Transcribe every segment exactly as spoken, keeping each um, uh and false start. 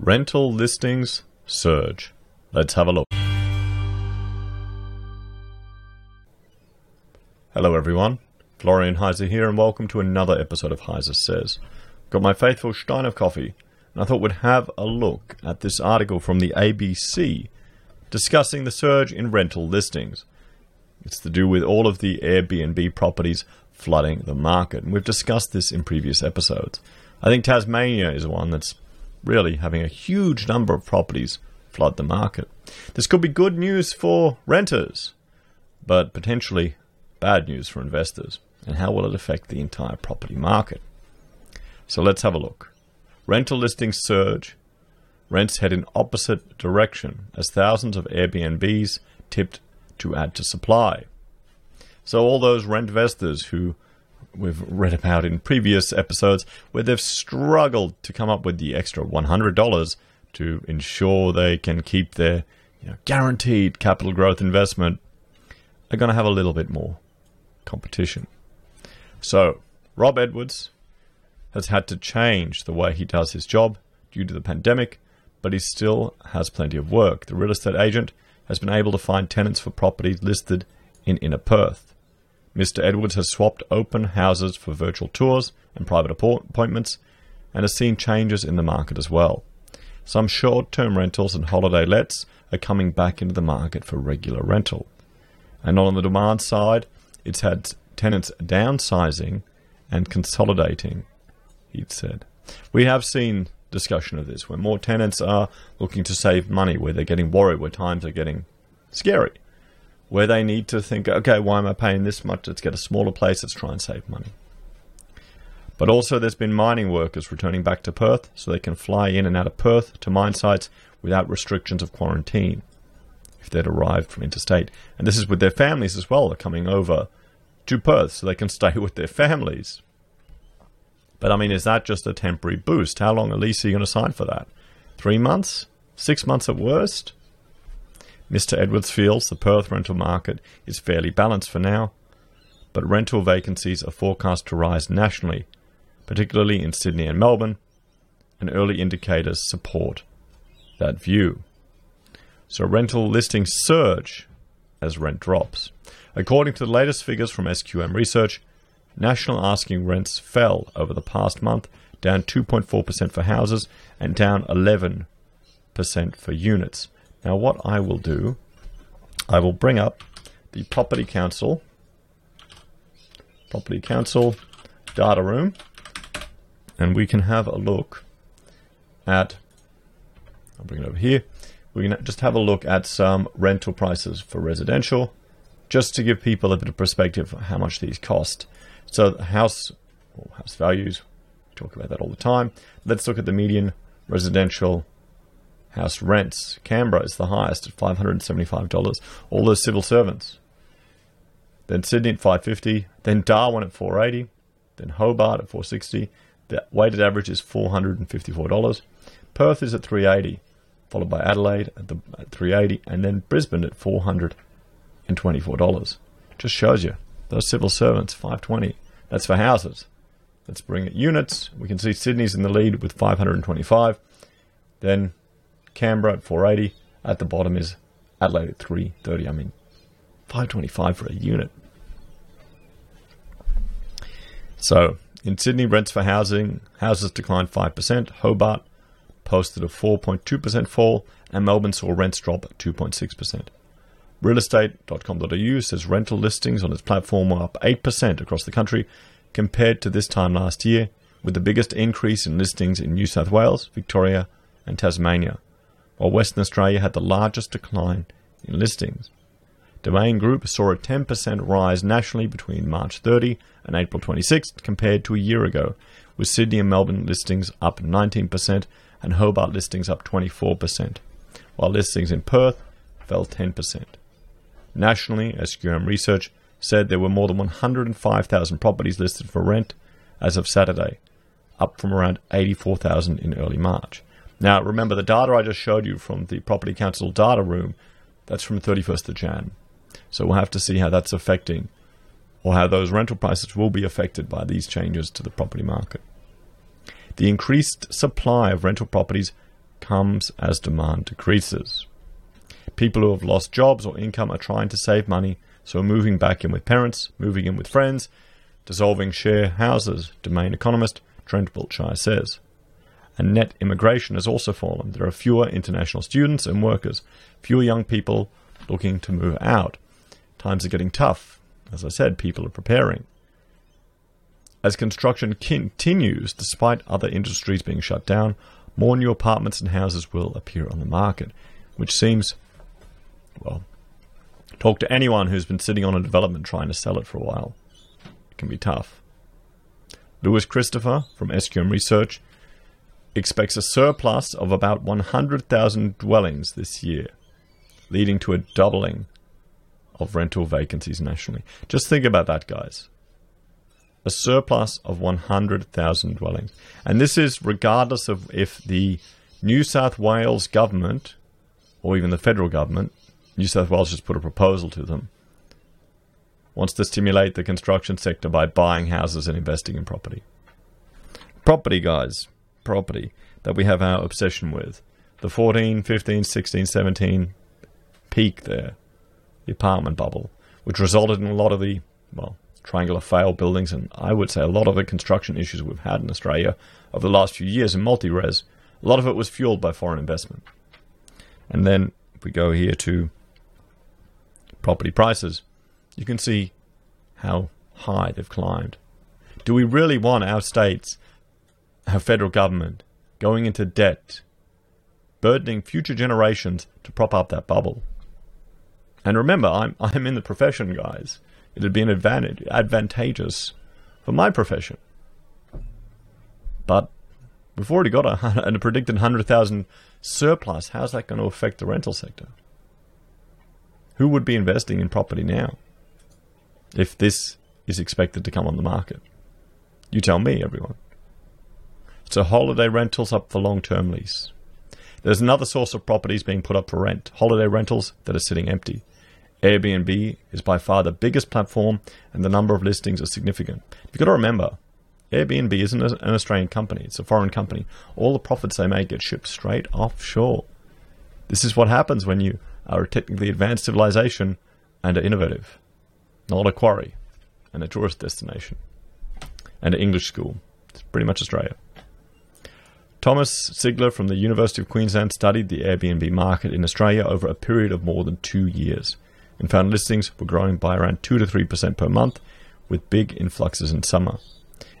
Rental listings surge. Let's have a look. Hello everyone, Florian Heiser here, and welcome to another episode of Heiser Says. Got my faithful stein of coffee, and I thought we'd have a look at this article from the A B C discussing the surge in rental listings. It's to do with all of the Airbnb properties flooding the market, and we've discussed this in previous episodes. I think Tasmania is one that's really having a huge number of properties flood the market. This could be good news for renters, but potentially bad news for investors. And how will it affect the entire property market? So let's have a look. Rental listings surge. Rents head in opposite direction as thousands of Airbnbs tipped to add to supply. So all those rent investors who we've read about in previous episodes where they've struggled to come up with the extra one hundred dollars to ensure they can keep their you know, guaranteed capital growth investment are going to have a little bit more competition. So Rob Edwards has had to change the way he does his job due to the pandemic, but he still has plenty of work. The real estate agent has been able to find tenants for properties listed in inner Perth. Mister Edwards has swapped open houses for virtual tours and private appointments and has seen changes in the market as well. Some short-term rentals and holiday lets are coming back into the market for regular rental. And on the demand side, it's had tenants downsizing and consolidating, he'd said. We have seen discussion of this where more tenants are looking to save money, where they're getting worried, where times are getting scary, where they need to think, okay, why am I paying this much? Let's get a smaller place. Let's try and save money. But also there's been mining workers returning back to Perth so they can fly in and out of Perth to mine sites without restrictions of quarantine if they'd arrived from interstate. And this is with their families as well. They're coming over to Perth so they can stay with their families. But I mean, is that just a temporary boost? How long a lease are you going to sign for that? Three months? Six months at worst? Mister Edwards feels the Perth rental market is fairly balanced for now, but rental vacancies are forecast to rise nationally, particularly in Sydney and Melbourne, and early indicators support that view. So rental listings surge as rent drops. According to the latest figures from S Q M Research, national asking rents fell over the past month, down two point four percent for houses and down eleven percent for units. Now what I will do, I will bring up the Property Council, Property Council data room, and we can have a look at, I'll bring it over here, we can just have a look at some rental prices for residential, just to give people a bit of perspective of how much these cost. So the house, or house values, we talk about that all the time. Let's look at the median residential house rents. Canberra is the highest at five hundred seventy-five dollars. All those civil servants. Then Sydney at five hundred fifty dollars. Then Darwin at four hundred eighty dollars. Then Hobart at four hundred sixty dollars. The weighted average is four hundred fifty-four dollars. Perth is at three hundred eighty dollars, followed by Adelaide at, the, at three hundred eighty dollars, and then Brisbane at four hundred twenty-four dollars. Just shows you. Those civil servants, five hundred twenty dollars. That's for houses. Let's bring it units. We can see Sydney's in the lead with five hundred twenty-five dollars. Then Canberra at four hundred eighty dollars. At the bottom is Adelaide at three hundred thirty dollars. I mean, five hundred twenty-five dollars for a unit. So in Sydney, rents for housing, houses declined five percent. Hobart posted a four point two percent fall, and Melbourne saw rents drop at two point six percent. Realestate dot com dot a u says rental listings on its platform were up eight percent across the country compared to this time last year, with the biggest increase in listings in New South Wales, Victoria and Tasmania, while Western Australia had the largest decline in listings. Domain Group saw a ten percent rise nationally between March thirtieth and April twenty-sixth compared to a year ago, with Sydney and Melbourne listings up nineteen percent and Hobart listings up twenty-four percent, while listings in Perth fell ten percent. Nationally, S Q M Research said there were more than one hundred five thousand properties listed for rent as of Saturday, up from around eighty-four thousand in early March. Now, remember the data I just showed you from the Property Council data room, that's from thirty-first of January. So we'll have to see how that's affecting, or how those rental prices will be affected by these changes to the property market. The increased supply of rental properties comes as demand decreases. People who have lost jobs or income are trying to save money, so moving back in with parents, moving in with friends, dissolving share houses, Domain economist Trent Bultchai says. And net immigration has also fallen. There are fewer international students and workers, fewer young people looking to move out. Times are getting tough. As I said, people are preparing. As construction continues, despite other industries being shut down, more new apartments and houses will appear on the market, which seems, well, talk to anyone who's been sitting on a development trying to sell it for a while. It can be tough. Louis Christopher from S Q M Research expects a surplus of about one hundred thousand dwellings this year, leading to a doubling of rental vacancies nationally. Just think about that, guys. A surplus of one hundred thousand dwellings. And this is regardless of if the New South Wales government, or even the federal government, New South Wales just put a proposal to them, wants to stimulate the construction sector by buying houses and investing in property. Property, guys. Property that we have our obsession with. The fourteen, fifteen, sixteen, seventeen peak there. The apartment bubble, which resulted in a lot of the, well, triangular fail buildings, and I would say a lot of the construction issues we've had in Australia over the last few years in multi-res. A lot of it was fueled by foreign investment. And then if we go here to property prices, you can see how high they've climbed. Do we really want our states, our federal government, going into debt, burdening future generations to prop up that bubble? And remember, I'm I'm in the profession, guys. It would be an advantage, advantageous for my profession. But we've already got a, a predicted one hundred thousand surplus. How's that going to affect the rental sector? Who would be investing in property now if this is expected to come on the market? You tell me, everyone. So holiday rentals up for long-term lease. There's another source of properties being put up for rent, holiday rentals that are sitting empty. Airbnb is by far the biggest platform, and the number of listings are significant. You've got to remember, Airbnb isn't an Australian company, it's a foreign company. All the profits they make get shipped straight offshore. This is what happens when you are a technically advanced civilization and are innovative, not a quarry and a tourist destination and an English school. It's pretty much Australia. Thomas Sigler from the University of Queensland studied the Airbnb market in Australia over a period of more than two years and found listings were growing by around two to three percent per month with big influxes in summer.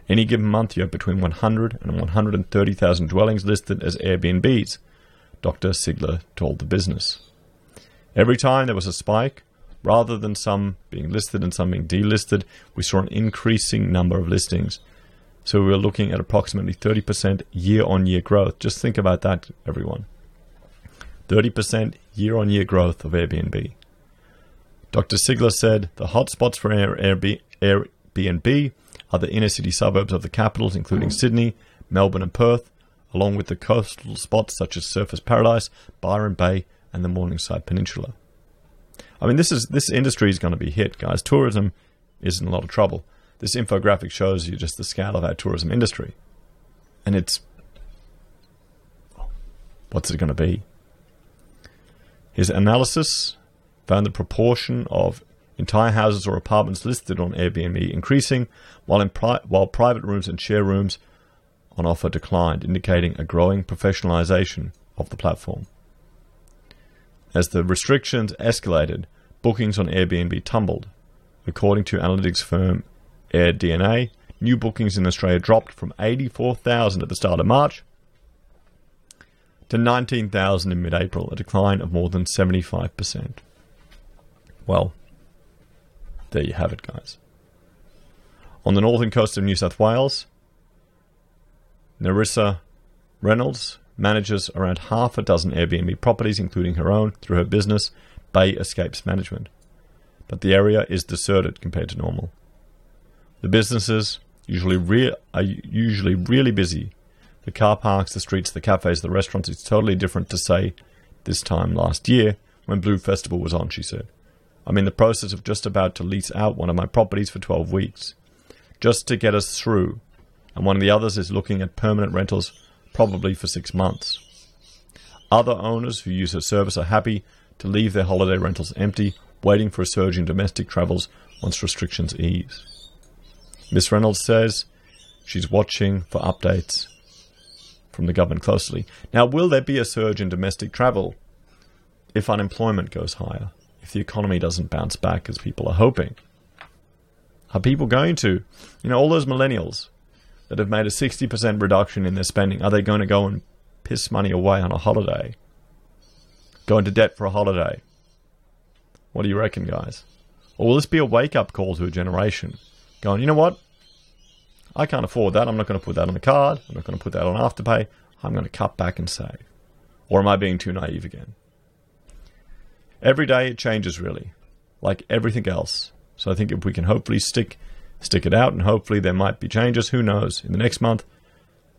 Any given month you have between one hundred and one hundred thirty thousand dwellings listed as Airbnbs, Doctor Sigler told the business. Every time there was a spike, rather than some being listed and some being delisted, we saw an increasing number of listings. So we're looking at approximately thirty percent year-on-year growth. Just think about that, everyone. thirty percent year-on-year growth of Airbnb. Doctor Sigler said the hotspots for Airbnb are the inner-city suburbs of the capitals, including Sydney, Melbourne and Perth, along with the coastal spots such as Surfers Paradise, Byron Bay and the Mornington Peninsula. I mean, this is this industry is going to be hit, guys. Tourism is in a lot of trouble. This infographic shows you just the scale of our tourism industry. And it's... what's it going to be? His analysis found the proportion of entire houses or apartments listed on Airbnb increasing, while, in pri- while private rooms and share rooms on offer declined, indicating a growing professionalization of the platform. As the restrictions escalated, bookings on Airbnb tumbled. According to analytics firm Air D N A, new bookings in Australia dropped from eighty-four thousand at the start of March to nineteen thousand in mid-April, a decline of more than seventy-five percent. Well, there you have it, guys. On the northern coast of New South Wales, Nerissa Reynolds manages around half a dozen Airbnb properties, including her own, through her business, Bay Escapes Management. But the area is deserted compared to normal. The businesses usually re- are usually really busy. The car parks, the streets, the cafes, the restaurants. It's totally different to, say, this time last year when Blue Festival was on, she said. I'm in the process of just about to lease out one of my properties for twelve weeks, just to get us through. And one of the others is looking at permanent rentals, probably for six months. Other owners who use her service are happy to leave their holiday rentals empty, waiting for a surge in domestic travels once restrictions ease. Miss Reynolds says she's watching for updates from the government closely. Now, will there be a surge in domestic travel if unemployment goes higher, if the economy doesn't bounce back as people are hoping? Are people going to, you know, all those millennials that have made a sixty percent reduction in their spending, are they going to go and piss money away on a holiday? Go into debt for a holiday? What do you reckon, guys? Or will this be a wake-up call to a generation? Going, you know what? I can't afford that. I'm not going to put that on the card. I'm not going to put that on Afterpay. I'm going to cut back and save. Or am I being too naive again? Every day it changes, really, like everything else. So I think if we can hopefully stick stick it out, and hopefully there might be changes, who knows, in the next month,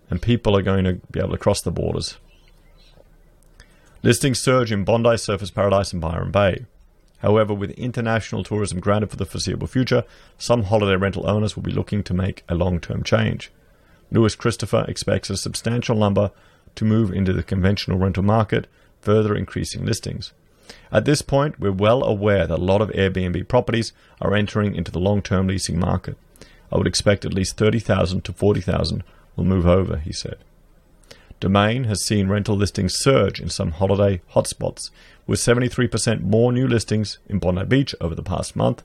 and people are going to be able to cross the borders. Listings surge in Bondi, Surfers Paradise and Byron Bay. However, with international tourism granted for the foreseeable future, some holiday rental owners will be looking to make a long-term change. Louis Christopher expects a substantial number to move into the conventional rental market, further increasing listings. At this point, we're well aware that a lot of Airbnb properties are entering into the long-term leasing market. I would expect at least thirty thousand to forty thousand will move over, he said. Domain has seen rental listings surge in some holiday hotspots, with seventy-three percent more new listings in Bondi Beach over the past month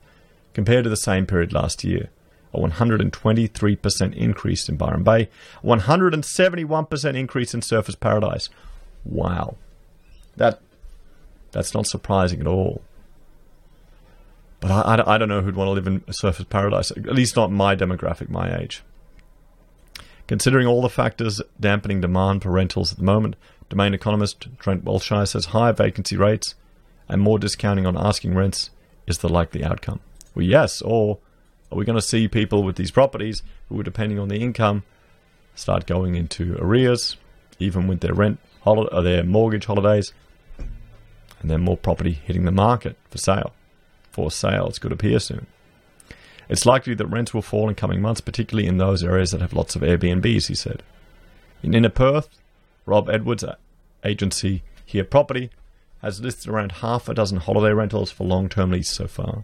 compared to the same period last year, a one hundred twenty-three percent increase in Byron Bay, a one hundred seventy-one percent increase in Surfers Paradise. Wow. That... That's not surprising at all. But I, I, I don't know who'd want to live in a Surfers Paradise, at least not my demographic, my age. Considering all the factors dampening demand for rentals at the moment, domain economist Trent Bultchai says higher vacancy rates and more discounting on asking rents is the likely outcome. Well, yes, or are we going to see people with these properties who are depending on the income start going into arrears, even with their rent holiday, or their mortgage holidays, and then more property hitting the market for sale. For sale, it's going to appear soon. It's likely that rents will fall in coming months, particularly in those areas that have lots of Airbnbs, he said. In Inner Perth, Rob Edwards' agency Here Property has listed around half a dozen holiday rentals for long-term lease so far.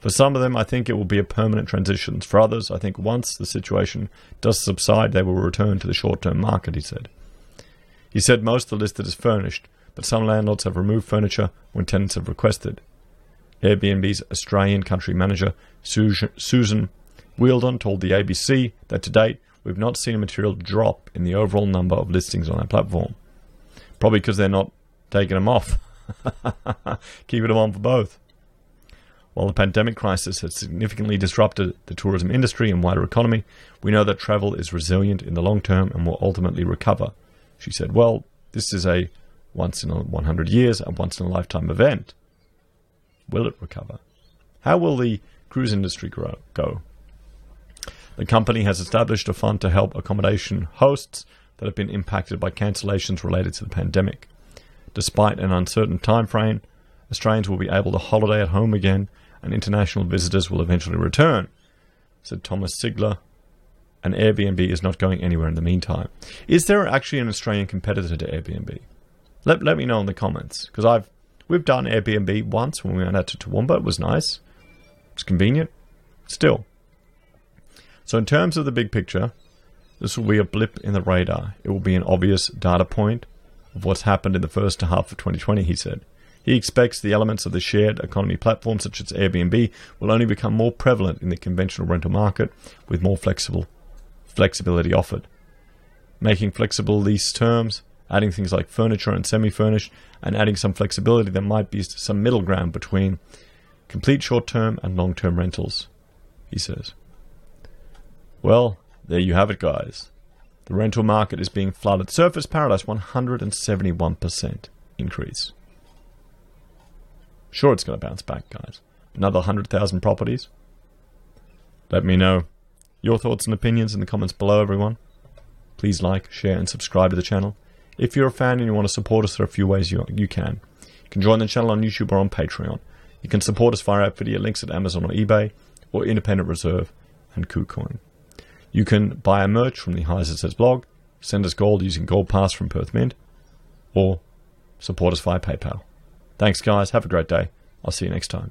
For some of them, I think it will be a permanent transition. For others, I think once the situation does subside, they will return to the short-term market, he said. He said most of the list that is furnished, but some landlords have removed furniture when tenants have requested. Airbnb's Australian country manager Susan Wheeldon told the A B C that to date we've not seen a material drop in the overall number of listings on our platform. Probably because they're not taking them off. Keeping them on for both. While the pandemic crisis has significantly disrupted the tourism industry and wider economy, we know that travel is resilient in the long term and will ultimately recover. She said, well, this is a once in one hundred years, a once-in-a-lifetime event. Will it recover? How will the cruise industry grow, go? The company has established a fund to help accommodation hosts that have been impacted by cancellations related to the pandemic. Despite an uncertain time frame, Australians will be able to holiday at home again, and international visitors will eventually return, said Thomas Sigler. And Airbnb is not going anywhere in the meantime. Is there actually an Australian competitor to Airbnb? Let, let me know in the comments, because I've we've done Airbnb once when we went out to Toowoomba. It was nice. It's convenient. Still. So in terms of the big picture, this will be a blip in the radar. It will be an obvious data point of what's happened in the first half of twenty twenty, he said. He expects the elements of the shared economy platform, such as Airbnb, will only become more prevalent in the conventional rental market, with more flexible flexibility offered. Making flexible lease terms, adding things like furniture and semi-furnished, and adding some flexibility. There might be some middle ground between complete short-term and long-term rentals, he says. Well, there you have it, guys. The rental market is being flooded. Surfers Paradise, one hundred seventy-one percent increase. Sure, it's going to bounce back, guys. Another one hundred thousand properties. Let me know your thoughts and opinions in the comments below, everyone. Please like, share, and subscribe to the channel. If you're a fan and you want to support us, there are a few ways you, you can. You can join the channel on YouTube or on Patreon. You can support us via App Video links at Amazon or eBay, or Independent Reserve and KuCoin. You can buy our merch from the Heiser Says blog, send us gold using Gold Pass from Perth Mint, or Support us via PayPal. Thanks, guys. Have a great day. I'll see you next time.